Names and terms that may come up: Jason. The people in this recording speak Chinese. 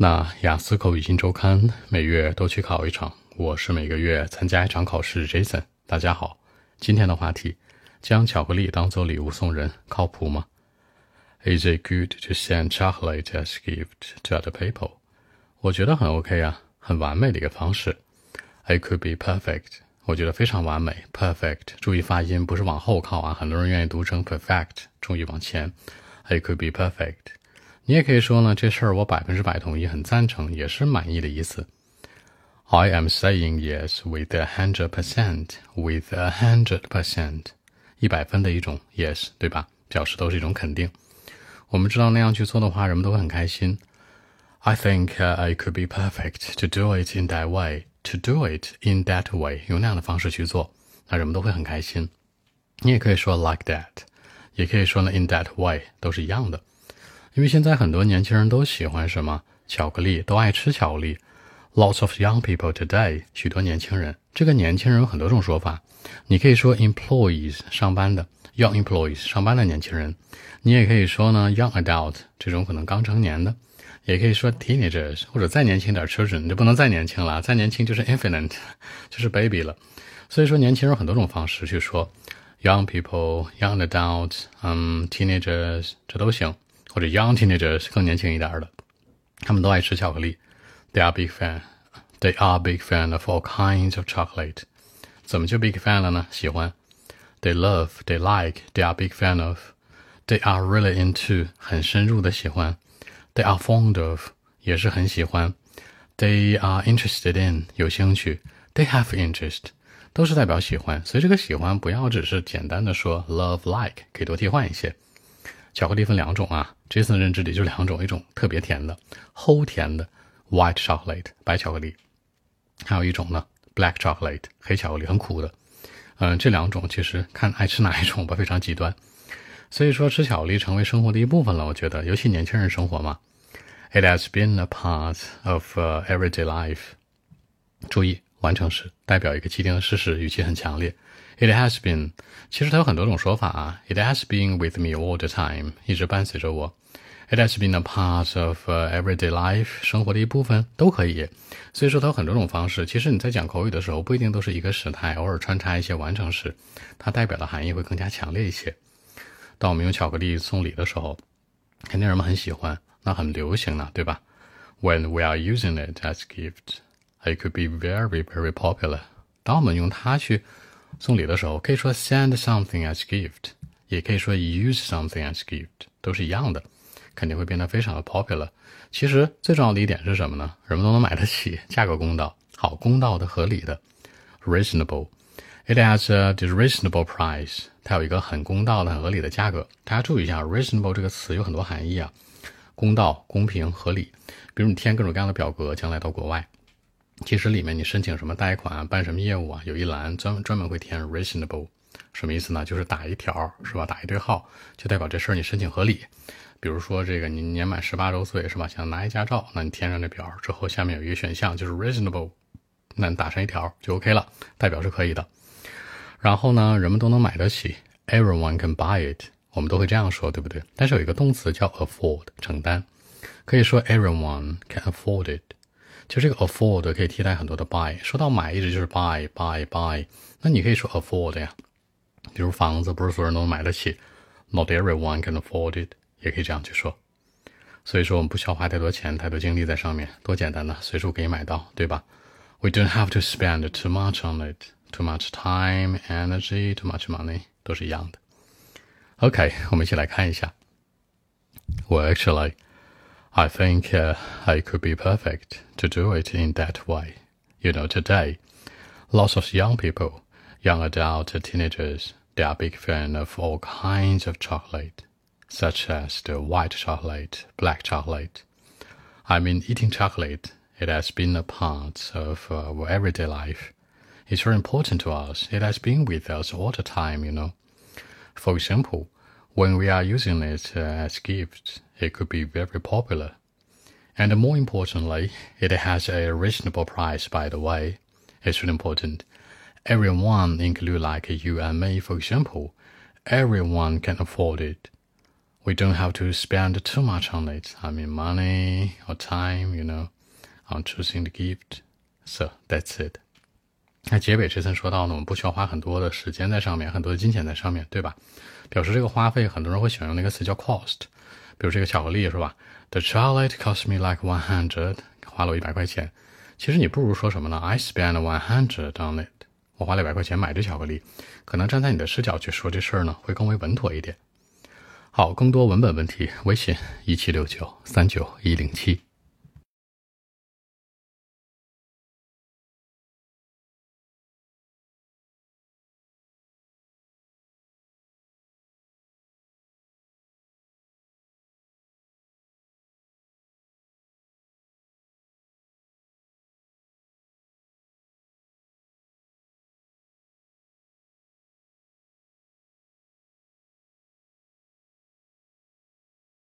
那雅思口语新周刊每月都去考一场，我是每个月参加一场考试 Jason。 大家好，今天的话题，将巧克力当作礼物送人靠谱吗？ Is it good to send chocolate as gift to other people? 我觉得很 OK 啊，很完美的一个方式。 It could be perfect. 我觉得非常完美 perfect， 注意发音，不是往后靠啊，很多人愿意读成 perfect， 注意往前。 It could be perfect，你也可以说呢，这事儿我100%同意，很赞成，也是满意的意思。I am saying yes with 100%, with 100%， 100分的一种 yes， 对吧？表示都是一种肯定。我们知道那样去做的话，人们都会很开心。I think I could be perfect to do it in that way, to do it in that way， 用那样的方式去做，那人们都会很开心。你也可以说 like that， 也可以说呢 in that way， 都是一样的。因为现在很多年轻人都喜欢什么？巧克力，都爱吃巧克力。Lots of young people today， 许多年轻人。这个年轻人有很多种说法，你可以说 employees， 上班的 ，young employees， 上班的年轻人。你也可以说呢 young adult， 这种可能刚成年的。也可以说 teenagers， 或者再年轻点 children， 你就不能再年轻了，再年轻就是 infant， 就是 baby 了。所以说年轻人有很多种方式去说 young people、young adults、teenagers， 这都行。或者 young teenagers 更年轻一点的，他们都爱吃巧克力。They are big fan of all kinds of chocolate。 怎么就 big fan 了呢？喜欢。 They love, they like, they are big fan of。 They are really into， 很深入的喜欢。 They are fond of， 也是很喜欢。 They are interested in， 有兴趣。 They have interest， 都是代表喜欢。所以这个喜欢不要只是简单的说 love like， 可以多替换一些。巧克力分两种啊 ，Jason 认知里就两种，一种特别甜的，齁甜的 white chocolate 白巧克力，还有一种呢 black chocolate 黑巧克力，很苦的。这两种其实看爱吃哪一种吧，非常极端。所以说吃巧克力成为生活的一部分了，我觉得，尤其年轻人生活嘛。It has been a part of everyday life。注意，完成时代表一个既定的事实，语气很强烈。It has been， 其实它有很多种说法啊。It has been with me all the time， 一直伴随着我。It has been a part of everyday life， 生活的一部分都可以。所以说它有很多种方式。其实你在讲口语的时候，不一定都是一个时态，偶尔穿插一些完成时，它代表的含义会更加强烈一些。当我们用巧克力送礼的时候，肯定人们很喜欢，那很流行呢，对吧 ？When we are using it as gift, it could be very, very popular。当我们用它去送礼的时候，可以说 send something as gift， 也可以说 use something as gift， 都是一样的，肯定会变得非常的 popular。 其实最重要的一点是什么呢？人们都能买得起，价格公道，好公道的，合理的 reasonable。 It has a reasonable price， 它有一个很公道的，很合理的价格。大家注意一下 reasonable 这个词有很多含义啊，公道、公平、合理。比如你填各种各样的表格，将来到国外，其实里面你申请什么贷款啊，办什么业务啊，有一栏专门会填 reasonable， 什么意思呢？就是打一条，是吧？打一对号，就代表这事儿你申请合理。比如说这个你年满18周岁，是吧？想拿一驾照，那你填上这表之后，下面有一个选项就是 reasonable， 那你打上一条就 OK 了，代表是可以的。然后呢，人们都能买得起 ，everyone can buy it， 我们都会这样说，对不对？但是有一个动词叫 afford， 承担，可以说 everyone can afford it。其实这个 afford 可以替代很多的 buy， 说到买一直就是 buy， 那你可以说 afford 呀，比如房子不是所有人都能买得起 ，not everyone can afford it， 也可以这样去说。所以说我们不需要花太多钱、太多精力在上面，多简单呢，随处可以买到，对吧 ？We don't have to spend too much on it, too much time, energy, too much money， 都是一样的。OK， 我们一起来看一下。Well, actually.I think I could be perfect to do it in that way. You know, today, lots of young people, young adults, teenagers, they are big fan of all kinds of chocolate, such as the white chocolate, black chocolate. I mean, eating chocolate, it has been a part of our everyday life. It's very important to us. It has been with us all the time, you know. For example, when we are using it as gifts, it could be very popular. And more importantly, it has a reasonable price, by the way. It's really important. Everyone, including like you and me, for example, everyone can afford it. we don't have to spend too much on it. I mean, money or time, you know, on choosing the gift. So that's it. 那结尾Jason说到呢，我们不需要花很多的时间在上面，很多的金钱在上面，对吧？表示这个花费，很多人会喜欢用那个词叫 cost。比如这个巧克力是吧 ？The chocolate cost me like 100， 花了我100块钱。其实你不如说什么呢 ？I spent 100 on it。我花了100块钱买这巧克力，可能站在你的视角去说这事儿呢，会更为稳妥一点。好，更多文本问题，微信176939107。